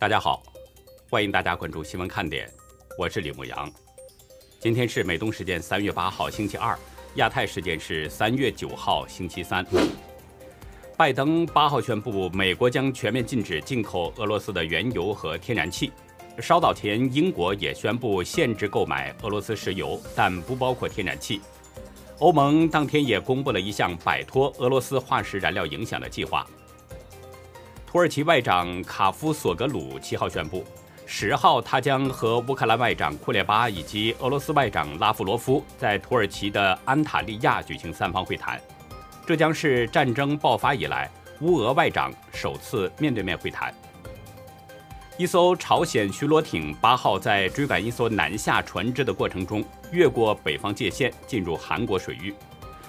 大家好，欢迎大家关注新闻看点，我是李牧阳。今天是美东时间3月8号星期二，亚太时间是3月9号星期三。拜登8号宣布，美国将全面禁止进口俄罗斯的原油和天然气。稍早前，英国也宣布限制购买俄罗斯石油，但不包括天然气。欧盟当天也公布了一项摆脱俄罗斯化石燃料影响的计划。土耳其外长卡夫索格鲁7号宣布，10号他将和乌克兰外长库列巴以及俄罗斯外长拉夫罗夫在土耳其的安塔利亚举行三方会谈，这将是战争爆发以来乌俄外长首次面对面会谈。一艘朝鲜巡逻艇8号在追赶一艘南下船只的过程中，越过北方界限进入韩国水域。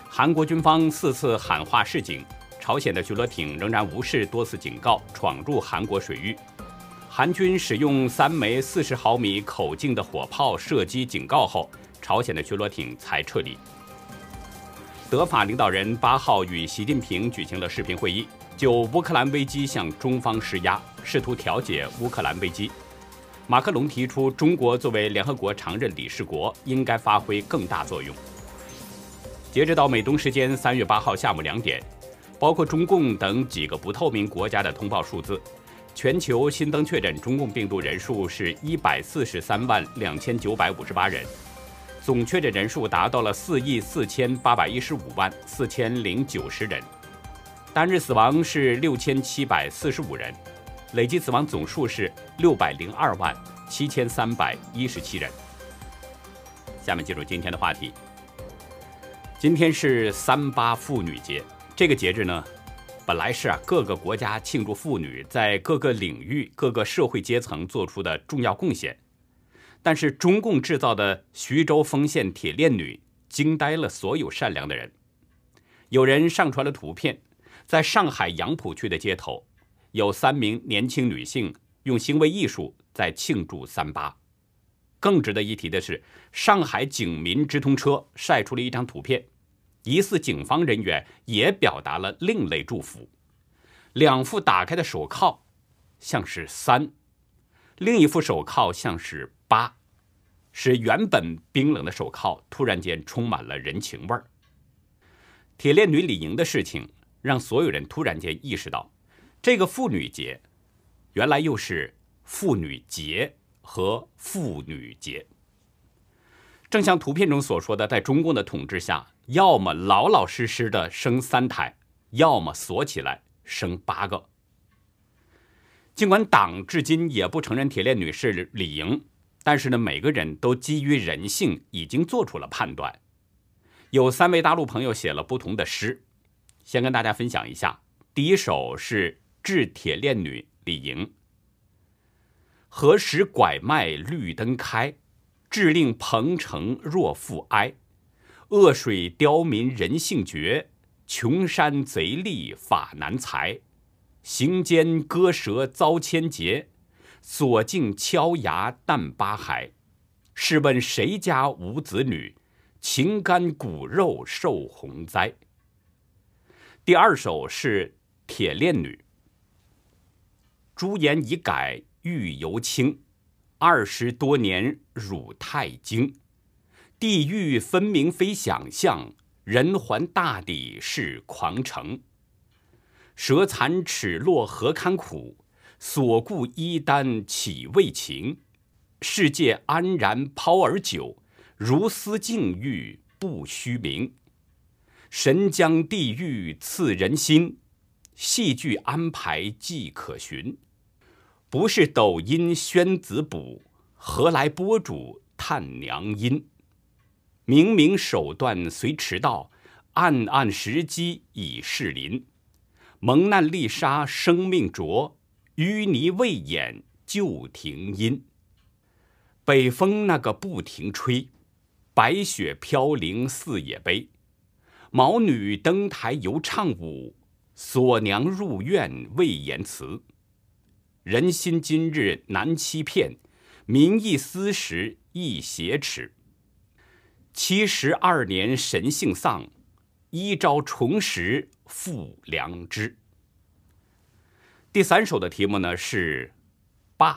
韩国军方4次喊话示警，朝鲜的巡逻艇仍然无视多次警告，闯入韩国水域。韩军使用3枚40毫米口径的火炮射击警告后，朝鲜的巡逻艇才撤离。德法领导人8号与习近平举行了视频会议，就乌克兰危机向中方施压，试图调解乌克兰危机。马克龙提出，中国作为联合国常任理事国，应该发挥更大作用。截止到美东时间3月8号下午2点，包括中共等几个不透明国家的通报数字，全球新增确诊中共病毒人数是1432958人，总确诊人数达到了448154090人。单日死亡是6745人，累计死亡总数是6027317人。下面进入今天的话题。今天是3·8妇女节，这个节日呢，本来是各个国家庆祝妇女在各个领域、各个社会阶层做出的重要贡献，但是中共制造的徐州丰县铁链女惊呆了所有善良的人。有人上传了图片，在上海杨浦区的街头，有3名年轻女性用行为艺术在庆祝3·8。更值得一提的是，上海警民直通车晒出了一张图片，疑似警方人员也表达了另类祝福。两副打开的手铐像是3，另一副手铐像是8，使原本冰冷的手铐突然间充满了人情味儿。铁链女李莹的事情让所有人突然间意识到，这个妇女节原来又是妇女节和妇女节。正像图片中所说的，在中共的统治下，要么老老实实的生3胎，要么锁起来生8个。尽管党至今也不承认铁链女是李莹，但是呢，每个人都基于人性已经做出了判断。有3位大陆朋友写了不同的诗，先跟大家分享一下。第一首是致铁链女李莹。何时拐卖绿灯开，致令彭城若负哀。恶水刁民人性绝，穷山贼吏法难裁。行奸割舌遭千劫，所竟敲牙啖八海。试问谁家无子女，情甘骨肉受洪灾。第二首是铁链女。朱颜已改玉犹青，20多年辱太精。地狱分明非想象，人寰大抵是狂城。舌残齿落何堪苦，所顾衣单岂为情。世界安然抛而久，如斯境遇不虚名。神将地狱赐人心，戏剧安排即可寻。不是抖音宣子补，何来播主探娘音。明明手段随迟到，暗暗时机已是临。蒙难丽莎生命浊，淤泥未掩旧停阴。北风那个不停吹，白雪飘零四野悲。毛女登台犹唱舞，锁娘入院未言辞。人心今日难欺骗，民意私时易挟持。72年神性丧，一朝重拾复良知。第3首的题目呢是《八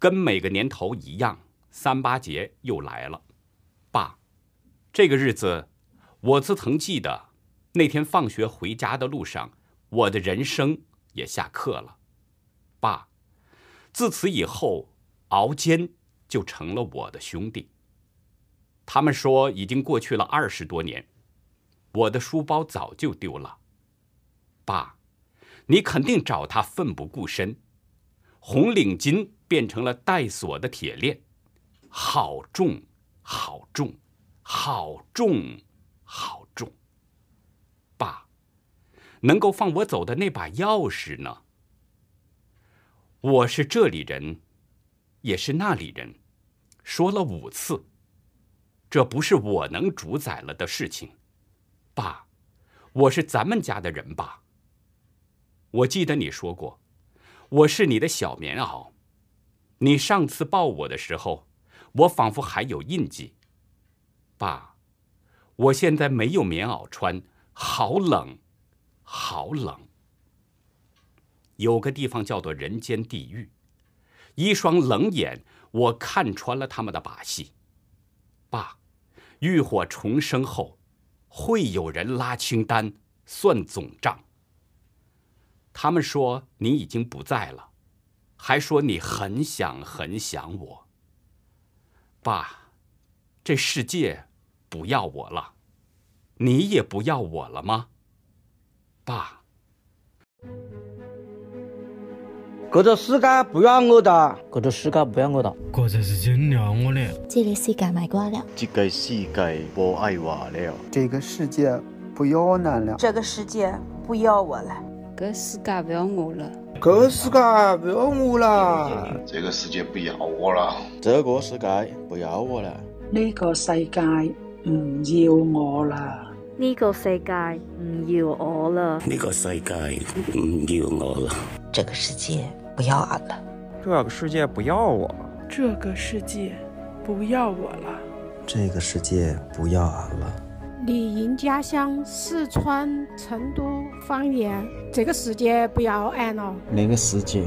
跟每个年头一样，三八节又来了。爸，这个日子我自曾记得，那天放学回家的路上，我的人生也下课了。爸，自此以后，熬煎就成了我的兄弟。他们说已经过去了20多年，我的书包早就丢了。爸，你肯定找他奋不顾身。红领巾变成了带锁的铁链，好重，好重，好重，好重。爸，能够放我走的那把钥匙呢？我是这里人，也是那里人，说了5次。这不是我能主宰了的事情。爸，我是咱们家的人吧？我记得你说过，我是你的小棉袄。你上次抱我的时候，我仿佛还有印记。爸，我现在没有棉袄穿，好冷，好冷。有个地方叫做人间地狱，一双冷眼，我看穿了他们的把戏。爸，浴火重生后，会有人拉清单，算总账。他们说你已经不在了，还说你很想很想我。爸，这世界不要我了，你也不要我了吗？爸，搿只世界不要我了，搿只世界不要我了，搿只世界不要我了，这个世界卖瓜了，这个世界不爱我了，这个世界不要我了，这个世界不要我了，搿世界不要我了，搿世界不要我了，这个世界不要我了，这个世界不要我了，呢个世界唔要我啦。呢个世界唔要我了，呢个世界唔要我了，这个世界不要俺了，这个世界不要我了，这个世界不要我了，这个世界不要俺了。李银家乡四川成都方言，这个世界不要俺了，那个世界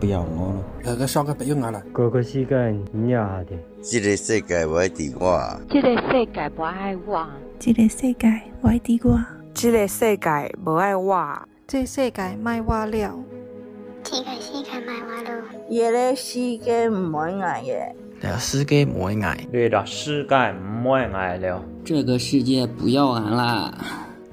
不要我了，这个世界不要俺了，这个世界你要俺的，这个世界不爱我，这个世界不爱我，这个世界不爱我，这个世界不爱我，这个世界卖我了，这个世界卖我了，这个世界不爱我了，这个世界不爱我了，这个世界不爱我了，这个世界不要俺了，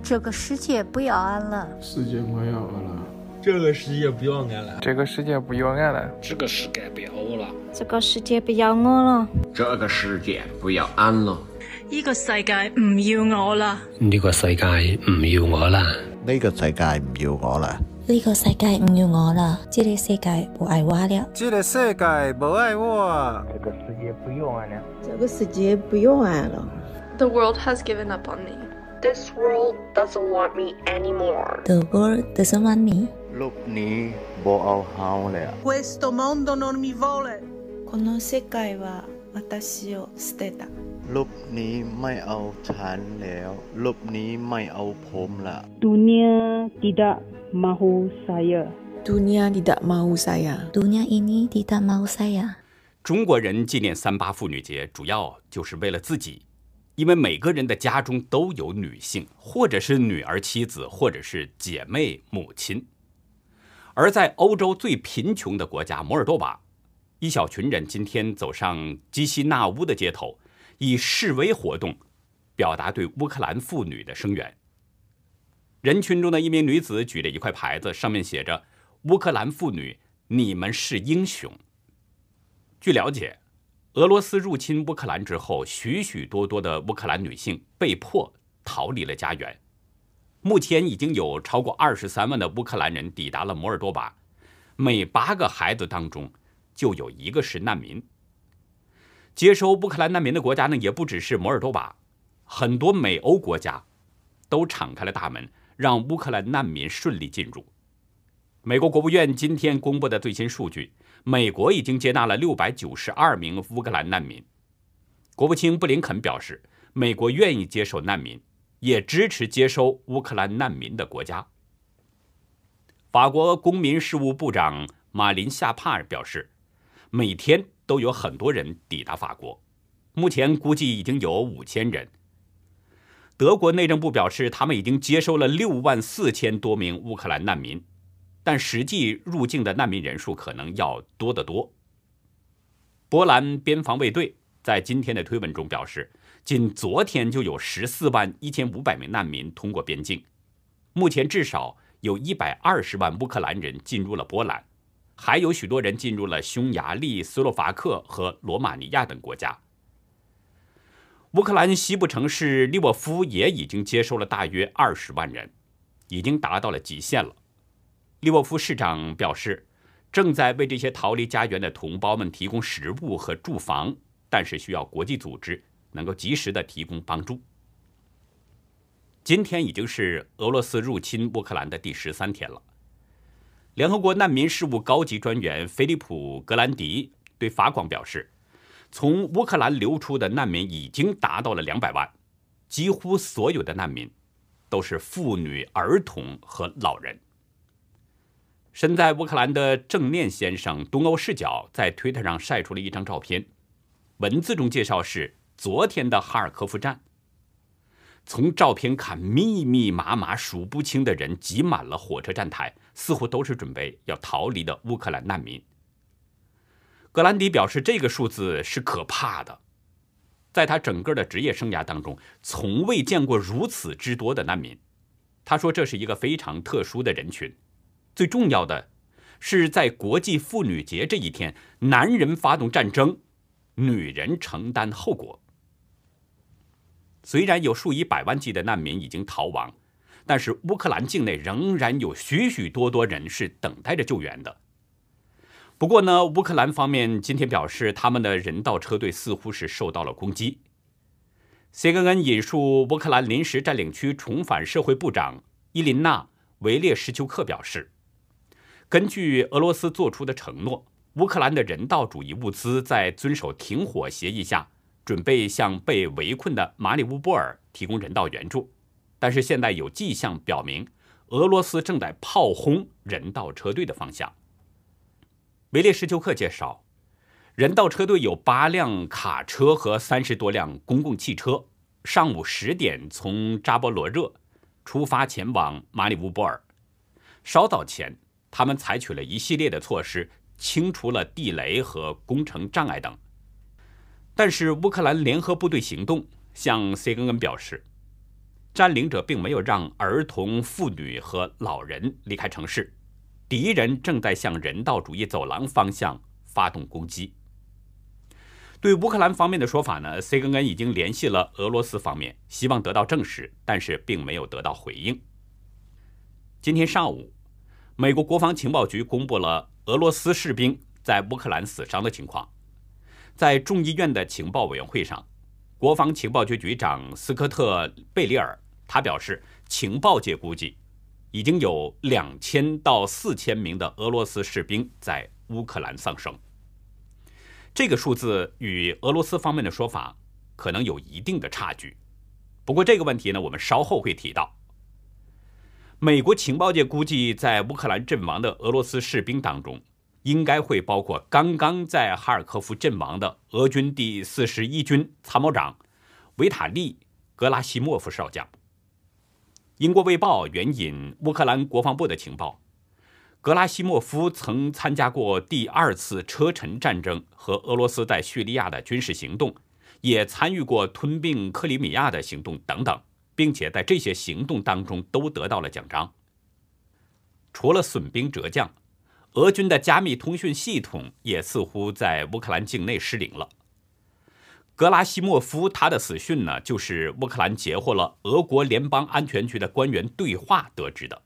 这个世界不要俺了，世界不要俺了，这个世界不要俺了，这个世界不要俺了，这个世界不要我了，这个世界不要我了，这个世界不要俺了，呢个世界唔要我啦！呢个世界唔要我啦！呢个世界唔要我啦！呢个世界唔要我啦！这个世界不爱我了！这个世界不爱我！这个世界不要我了！这个世界不要我了！ The world has given up on me. This world doesn't want me anymore. The world doesn't want me. ลูกนี้บ่เอาเฮาเลย Questo mondo non mi vuole. この世界は私を捨てた。รูปนี้ไม่เอาฉันแล้วรูปนี้ไม่เอาผมละดุนยา tidak mau saya ดุนยา tidak mau saya ดุนยา ini tidak mau saya。 中国人纪念三八妇女节主要就是为了自己，因为每个人的家中都有女性，或者是女儿、妻子，或者是姐妹、母亲。而在欧洲最贫穷的国家摩尔多瓦，一小群人今天走上基西纳乌的街头，以示威活动表达对乌克兰妇女的声援。人群中的一名女子举着一块牌子，上面写着“乌克兰妇女，你们是英雄”。据了解，俄罗斯入侵乌克兰之后，许许多多的乌克兰女性被迫逃离了家园。目前已经有超过23万的乌克兰人抵达了摩尔多瓦，每8个孩子当中就有1个是难民。接收乌克兰难民的国家呢，也不只是摩尔多瓦，很多美欧国家都敞开了大门，让乌克兰难民顺利进入。美国国务院今天公布的最新数据，美国已经接纳了692名乌克兰难民。国务卿布林肯表示，美国愿意接受难民，也支持接收乌克兰难民的国家。法国公民事务部长马林夏帕尔表示，每天都有很多人抵达法国，目前估计已经有5000人。德国内政部表示，他们已经接收了64000多名乌克兰难民，但实际入境的难民人数可能要多得多。波兰边防卫队在今天的推文中表示，仅昨天就有141500名难民通过边境，目前至少有120万乌克兰人进入了波兰，还有许多人进入了匈牙利、斯洛伐克和罗马尼亚等国家。乌克兰西部城市利沃夫也已经接收了大约20万人，已经达到了极限了。利沃夫市长表示，正在为这些逃离家园的同胞们提供食物和住房，但是需要国际组织能够及时的提供帮助。今天已经是俄罗斯入侵乌克兰的第13天了。联合国难民事务高级专员菲利普·格兰迪对法广表示，从乌克兰流出的难民已经达到了200万，几乎所有的难民都是妇女、儿童和老人。身在乌克兰的郑念先生东欧视角在推特上晒出了一张照片，文字中介绍是昨天的哈尔科夫站。从照片看，密密麻麻、数不清的人挤满了火车站台，似乎都是准备要逃离的乌克兰难民。格兰迪表示，这个数字是可怕的，在他整个的职业生涯当中，从未见过如此之多的难民。他说，这是一个非常特殊的人群。最重要的是，在国际妇女节这一天，男人发动战争，女人承担后果。虽然有数以百万计的难民已经逃亡，但是乌克兰境内仍然有许许多多人是等待着救援的。不过呢，乌克兰方面今天表示，他们的人道车队似乎是受到了攻击。CNN 引述乌克兰临时占领区重返社会部长伊琳娜·维列什丘克表示，根据俄罗斯做出的承诺，乌克兰的人道主义物资在遵守停火协议下，准备向被围困的马里乌波尔提供人道援助。但是现在有迹象表明，俄罗斯正在炮轰人道车队的方向。维列什丘克介绍，人道车队有8辆卡车和30多辆公共汽车，上午10点从扎波罗热出发前往马里乌波尔。稍早前，他们采取了一系列的措施，清除了地雷和工程障碍等。但是乌克兰联合部队行动向 CNN 表示，占领者并没有让儿童、妇女和老人离开城市。敌人正在向人道主义走廊方向发动攻击。对乌克兰方面的说法呢 ，CNN 已经联系了俄罗斯方面，希望得到证实，但是并没有得到回应。今天上午，美国国防情报局公布了俄罗斯士兵在乌克兰死伤的情况。在众议院的情报委员会上，国防情报局局长斯科特·贝里尔他表示，情报界估计已经有2000到4000名的俄罗斯士兵在乌克兰丧生。这个数字与俄罗斯方面的说法可能有一定的差距。不过这个问题呢，我们稍后会提到。美国情报界估计，在乌克兰阵亡的俄罗斯士兵当中，应该会包括刚刚在哈尔科夫阵亡的俄军第41军参谋长维塔利·格拉西莫夫少将。英国《卫报》援引乌克兰国防部的情报，格拉西莫夫曾参加过第2次车臣战争和俄罗斯在叙利亚的军事行动，也参与过吞并克里米亚的行动等等，并且在这些行动当中都得到了奖章。除了损兵折将，俄军的加密通讯系统也似乎在乌克兰境内失灵了。格拉西莫夫他的死讯呢，就是乌克兰截获了俄国联邦安全局的官员对话得知的。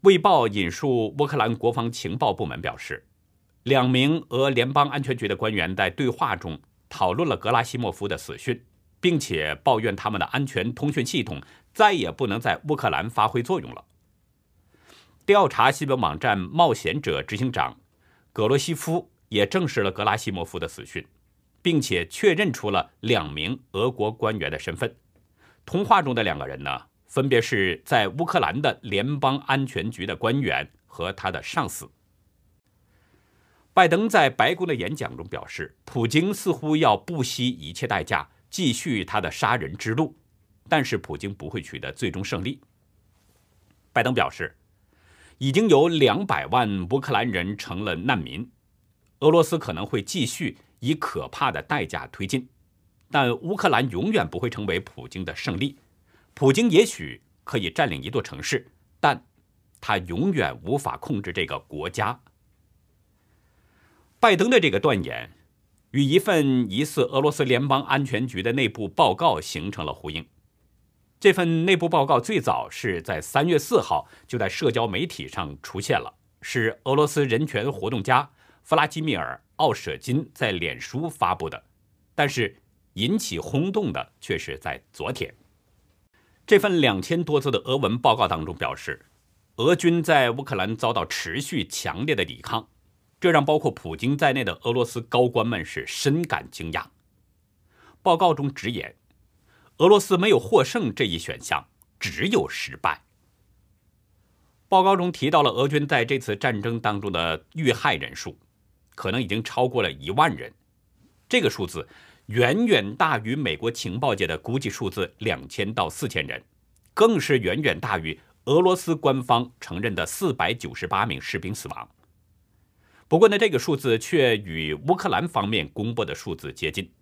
卫报引述乌克兰国防情报部门表示，2名俄联邦安全局的官员在对话中讨论了格拉西莫夫的死讯，并且抱怨他们的安全通讯系统再也不能在乌克兰发挥作用了。调查新闻网站冒险者执行长葛罗西夫也证实了格拉西莫夫的死讯，并且确认出了2名俄国官员的身份。通话中的2个人呢，分别是在乌克兰的联邦安全局的官员和他的上司。拜登在白宫的演讲中表示，普京似乎要不惜一切代价继续他的杀人之路，但是普京不会取得最终胜利。拜登表示，已经有200万乌克兰人成了难民，俄罗斯可能会继续以可怕的代价推进，但乌克兰永远不会成为普京的胜利。普京也许可以占领一座城市，但他永远无法控制这个国家。拜登的这个断言与一份疑似俄罗斯联邦安全局的内部报告形成了呼应。这份内部报告最早是在3月4号就在社交媒体上出现了，是俄罗斯人权活动家弗拉基米尔·奥舍金在脸书发布的，但是引起轰动的却是在昨天。这份2000多字的俄文报告当中表示，俄军在乌克兰遭到持续强烈的抵抗，这让包括普京在内的俄罗斯高官们是深感惊讶。报告中直言，俄罗斯没有获胜这一选项，只有失败。报告中提到了俄军在这次战争当中的遇害人数，可能已经超过了1万人，这个数字远远大于美国情报界的估计数字2000到4000人，更是远远大于俄罗斯官方承认的498名士兵死亡。不过呢，这个数字却与乌克兰方面公布的数字接近。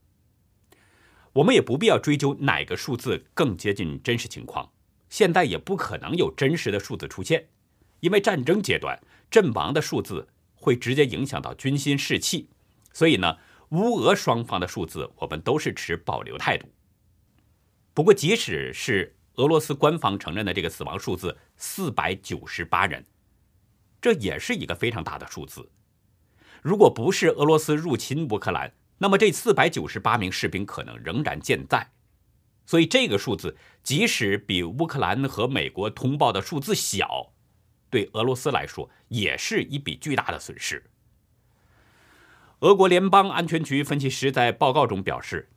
我们也不必要追究哪个数字更接近真实情况，现在也不可能有真实的数字出现，因为战争阶段阵亡的数字会直接影响到军心士气，所以呢，乌俄双方的数字我们都是持保留态度。不过即使是俄罗斯官方承认的这个死亡数字498人，这也是一个非常大的数字。如果不是俄罗斯入侵乌克兰，那么这498名士兵可能仍然健在。所以这个数字即使比乌克兰和美国通报的数字小，对俄罗斯来说也是一笔巨大的损失。俄国联邦安全局分析师在报告中表示，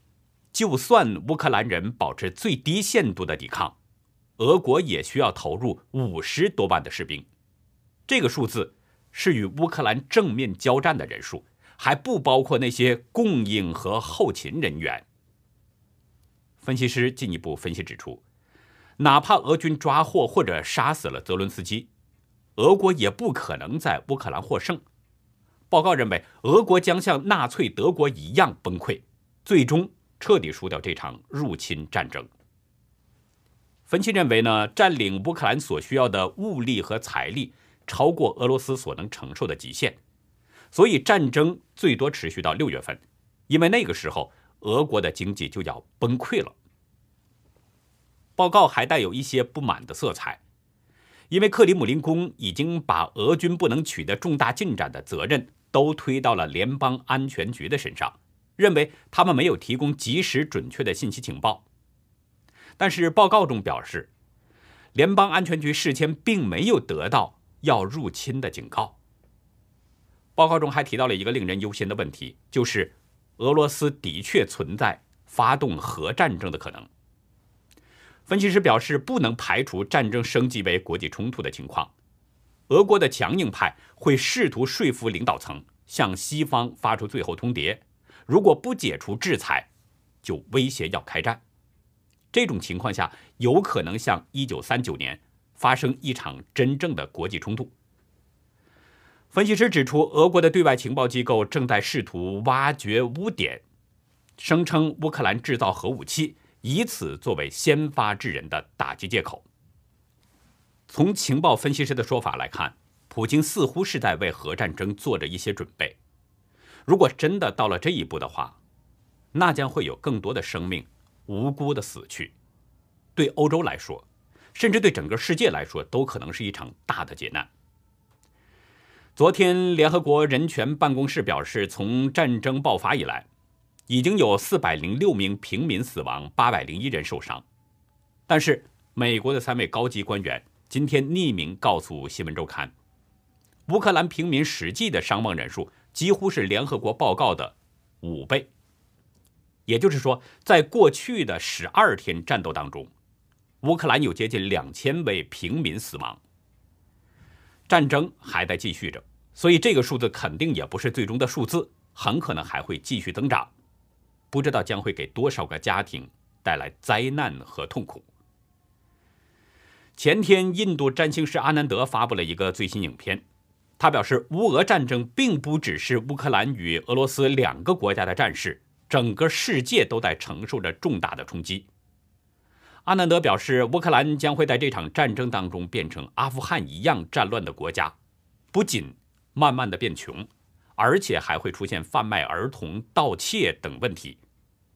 就算乌克兰人保持最低限度的抵抗，俄国也需要投入50多万的士兵。这个数字是与乌克兰正面交战的人数，还不包括那些供应和后勤人员。分析师进一步分析指出，哪怕俄军抓获或者杀死了泽伦斯基，俄国也不可能在乌克兰获胜。报告认为，俄国将像纳粹德国一样崩溃，最终彻底输掉这场入侵战争。分析认为呢，占领乌克兰所需要的物力和财力超过俄罗斯所能承受的极限，所以战争最多持续到6月份，因为那个时候俄国的经济就要崩溃了。报告还带有一些不满的色彩，因为克里姆林宫已经把俄军不能取得重大进展的责任都推到了联邦安全局的身上，认为他们没有提供及时准确的信息情报。但是报告中表示，联邦安全局事先并没有得到要入侵的警告。报告中还提到了一个令人忧心的问题，就是俄罗斯的确存在发动核战争的可能。分析师表示，不能排除战争升级为国际冲突的情况。俄国的强硬派会试图说服领导层向西方发出最后通牒，如果不解除制裁，就威胁要开战。这种情况下，有可能像1939年发生一场真正的国际冲突。分析师指出，俄国的对外情报机构正在试图挖掘污点，声称乌克兰制造核武器，以此作为先发制人的打击借口。从情报分析师的说法来看，普京似乎是在为核战争做着一些准备。如果真的到了这一步的话，那将会有更多的生命无辜的死去，对欧洲来说，甚至对整个世界来说，都可能是一场大的劫难。昨天，联合国人权办公室表示，从战争爆发以来，已经有406名平民死亡，801人受伤。但是，美国的3位高级官员今天匿名告诉《新闻周刊》，乌克兰平民实际的伤亡人数几乎是联合国报告的5倍。也就是说，在过去的12天战斗当中，乌克兰有接近2000位平民死亡。战争还在继续着，所以这个数字肯定也不是最终的数字，很可能还会继续增长，不知道将会给多少个家庭带来灾难和痛苦。前天，印度占星师阿南德发布了一个最新影片，他表示，乌俄战争并不只是乌克兰与俄罗斯两个国家的战事，整个世界都在承受着重大的冲击。阿南德表示，乌克兰将会在这场战争当中变成阿富汗一样战乱的国家，不仅慢慢的变穷，而且还会出现贩卖儿童、盗窃等问题。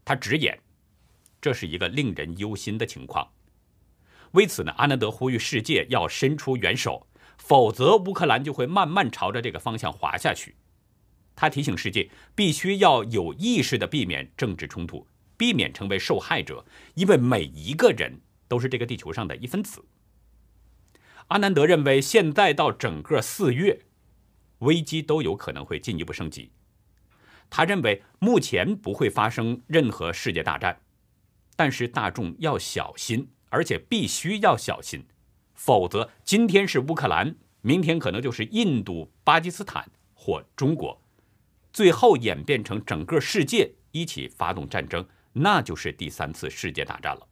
他直言，这是一个令人忧心的情况。为此呢，阿南德呼吁世界要伸出援手，否则乌克兰就会慢慢朝着这个方向滑下去。他提醒世界必须要有意识地避免政治冲突，避免成为受害者，因为每一个人都是这个地球上的一分子。阿南德认为，现在到整个4月，危机都有可能会进一步升级。他认为目前不会发生任何世界大战，但是大众要小心，而且必须要小心，否则今天是乌克兰，明天可能就是印度、巴基斯坦或中国，最后演变成整个世界一起发动战争，那就是第3次世界大战了。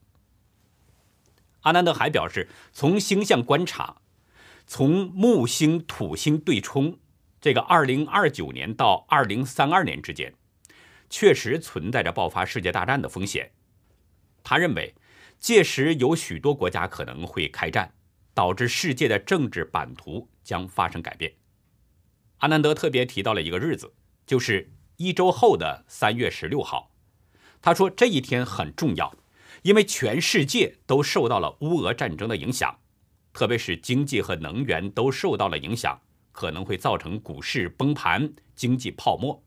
阿南德还表示，从星象观察，从木星、土星对冲这个2029年到2032年之间，确实存在着爆发世界大战的风险。他认为，届时有许多国家可能会开战，导致世界的政治版图将发生改变。阿南德特别提到了一个日子，就是1周后的3月16号。他说这一天很重要，因为全世界都受到了乌俄战争的影响，特别是经济和能源都受到了影响，可能会造成股市崩盘、经济泡沫。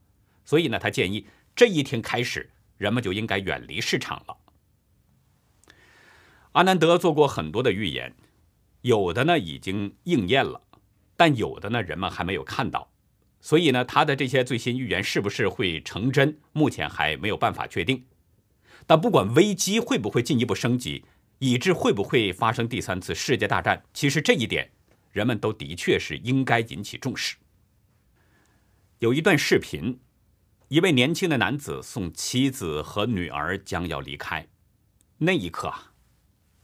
所以呢，他建议这一天开始，人们就应该远离市场了。阿南德做过很多的预言，有的呢已经应验了，但有的呢人们还没有看到。所以呢，他的这些最新预言是不是会成真，目前还没有办法确定。但不管危机会不会进一步升级，以致会不会发生第3次世界大战，其实这一点人们都的确是应该引起重视。有一段视频，一位年轻的男子送妻子和女儿将要离开，那一刻啊，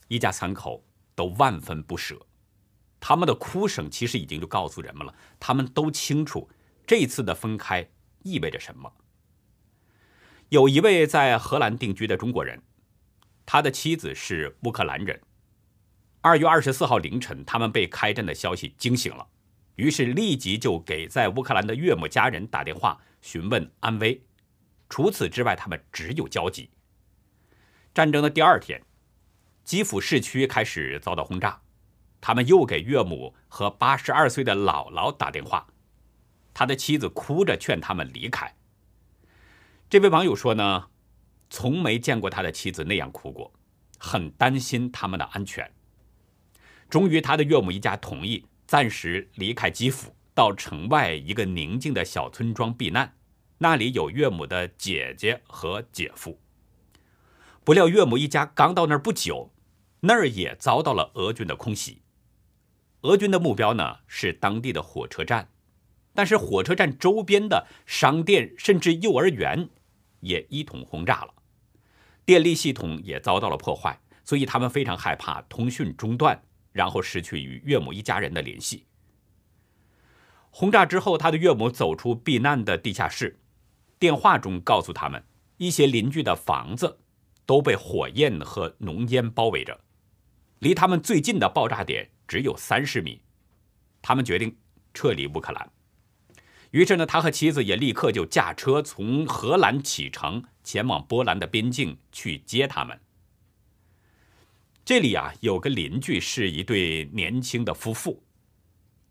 一家3口都万分不舍。他们的哭声其实已经就告诉人们了，他们都清楚这次的分开意味着什么。有一位在荷兰定居的中国人，他的妻子是乌克兰人。2月24号凌晨，他们被开战的消息惊醒了，于是立即就给在乌克兰的岳母家人打电话询问安危。除此之外，他们只有焦急。战争的第2天，基辅市区开始遭到轰炸，他们又给岳母和82岁的姥姥打电话，他的妻子哭着劝他们离开。这位网友说呢，从没见过他的妻子那样哭过，很担心他们的安全。终于，他的岳母一家同意暂时离开基辅，到城外一个宁静的小村庄避难，那里有岳母的姐姐和姐夫。不料岳母一家刚到那儿不久，那儿也遭到了俄军的空袭。俄军的目标呢是当地的火车站，但是火车站周边的商店甚至幼儿园也一同轰炸了。电力系统也遭到了破坏，所以他们非常害怕通讯中断，然后失去与岳母一家人的联系。轰炸之后，他的岳母走出避难的地下室，电话中告诉他们，一些邻居的房子都被火焰和浓烟包围着，离他们最近的爆炸点只有30米。他们决定撤离乌克兰。于是呢，他和妻子也立刻就驾车从荷兰启程，前往波兰的边境去接他们。这里啊，有个邻居是一对年轻的夫妇，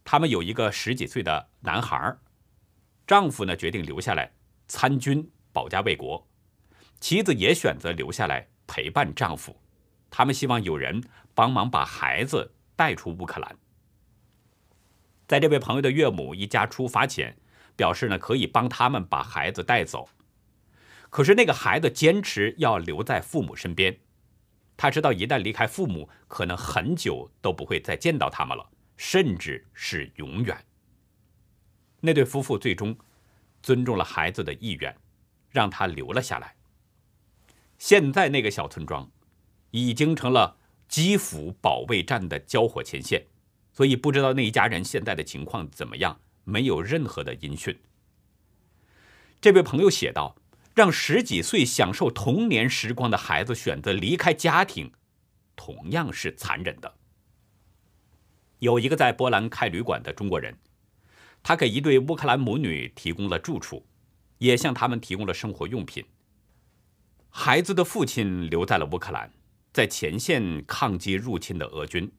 他们有一个10几岁的男孩，丈夫呢决定留下来参军保家卫国，妻子也选择留下来陪伴丈夫。他们希望有人帮忙把孩子带出乌克兰。在这位朋友的岳母一家出发前表示呢，可以帮他们把孩子带走，可是那个孩子坚持要留在父母身边。他知道一旦离开父母，可能很久都不会再见到他们了，甚至是永远。那对夫妇最终尊重了孩子的意愿，让他留了下来。现在那个小村庄已经成了基辅保卫战的交火前线，所以不知道那一家人现在的情况怎么样，没有任何的音讯。这位朋友写道：“让十几岁享受童年时光的孩子选择离开家庭，同样是残忍的。”有一个在波兰开旅馆的中国人，他给一对乌克兰母女提供了住处，也向他们提供了生活用品。孩子的父亲留在了乌克兰，在前线抗击入侵的俄军。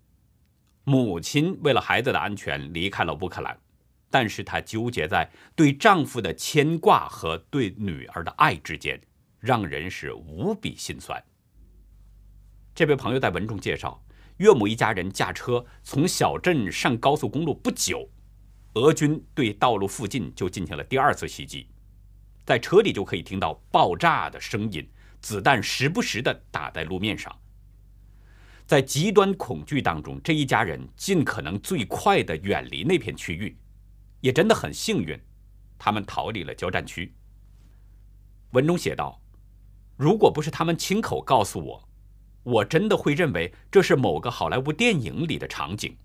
母亲为了孩子的安全离开了乌克兰，但是她纠结在对丈夫的牵挂和对女儿的爱之间，让人是无比心酸。这位朋友在文中介绍，岳母一家人驾车从小镇上高速公路不久，俄军对道路附近就进行了第二次袭击，在车里就可以听到爆炸的声音，子弹时不时地打在路面上。在极端恐惧当中，这一家人尽可能最快地远离那片区域，也真的很幸运，他们逃离了交战区。文中写道：“如果不是他们亲口告诉我，我真的会认为这是某个好莱坞电影里的场景。”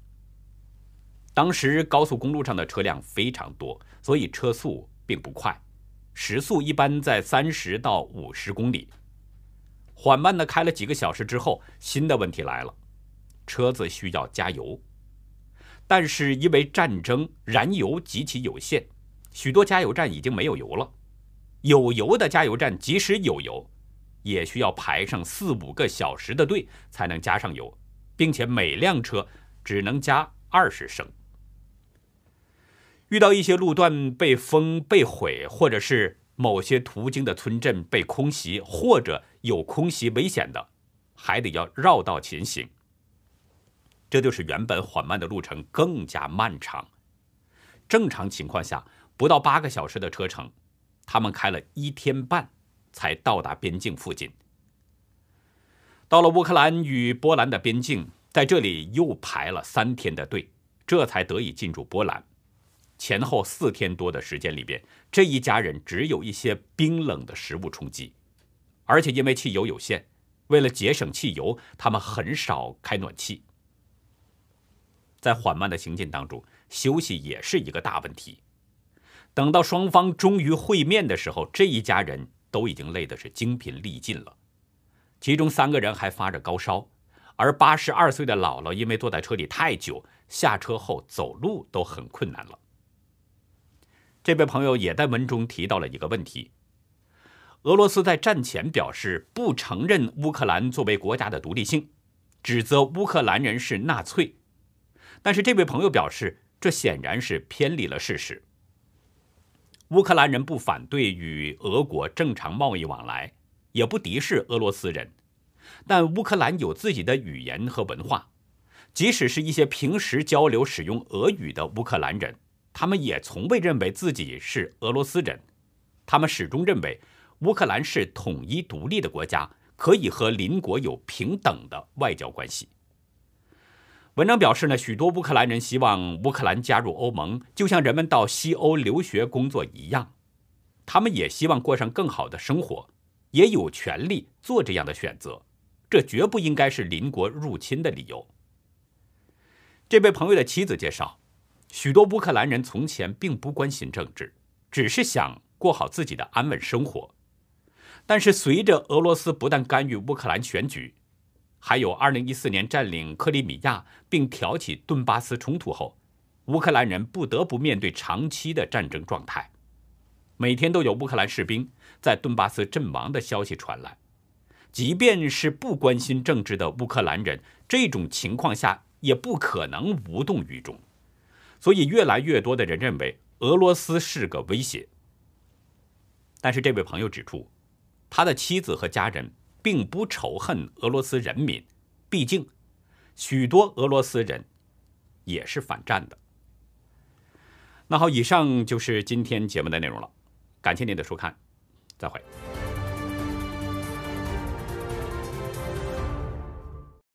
当时高速公路上的车辆非常多，所以车速并不快，时速一般在30到50公里。缓慢地开了几个小时之后，新的问题来了，车子需要加油。但是因为战争，燃油极其有限，许多加油站已经没有油了。有油的加油站即使有油，也需要排上4、5个小时的队才能加上油，并且每辆车只能加20升。遇到一些路段被封、被毁，或者是某些途经的村镇被空袭，或者有空袭危险的，还得要绕道前行。这就是原本缓慢的路程更加漫长。正常情况下，不到8个小时的车程，他们开了1天半才到达边境附近。到了乌克兰与波兰的边境，在这里又排了3天的队，这才得以进入波兰。前后4天多的时间里边，这一家人只有一些冰冷的食物充饥，而且因为汽油有限，为了节省汽油，他们很少开暖气。在缓慢的行进当中，休息也是一个大问题。等到双方终于会面的时候，这一家人都已经累得是精疲力尽了，其中3个人还发着高烧，而82岁的姥姥因为坐在车里太久，下车后走路都很困难了。这位朋友也在文中提到了一个问题：俄罗斯在战前表示不承认乌克兰作为国家的独立性，指责乌克兰人是纳粹。但是这位朋友表示，这显然是偏离了事实。乌克兰人不反对与俄国正常贸易往来，也不敌视俄罗斯人，但乌克兰有自己的语言和文化，即使是一些平时交流使用俄语的乌克兰人，他们也从未认为自己是俄罗斯人，他们始终认为乌克兰是统一独立的国家，可以和邻国有平等的外交关系。文章表示呢，许多乌克兰人希望乌克兰加入欧盟，就像人们到西欧留学工作一样，他们也希望过上更好的生活，也有权利做这样的选择，这绝不应该是邻国入侵的理由。这位朋友的妻子介绍，许多乌克兰人从前并不关心政治，只是想过好自己的安稳生活。但是随着俄罗斯不但干预乌克兰选举，还有2014年占领克里米亚并挑起顿巴斯冲突后，乌克兰人不得不面对长期的战争状态。每天都有乌克兰士兵在顿巴斯阵亡的消息传来，即便是不关心政治的乌克兰人，这种情况下也不可能无动于衷。所以越来越多的人认为俄罗斯是个威胁。但是这位朋友指出，他的妻子和家人并不仇恨俄罗斯人民，毕竟许多俄罗斯人也是反战的。那好，以上就是今天节目的内容了，感谢您的收看，再会。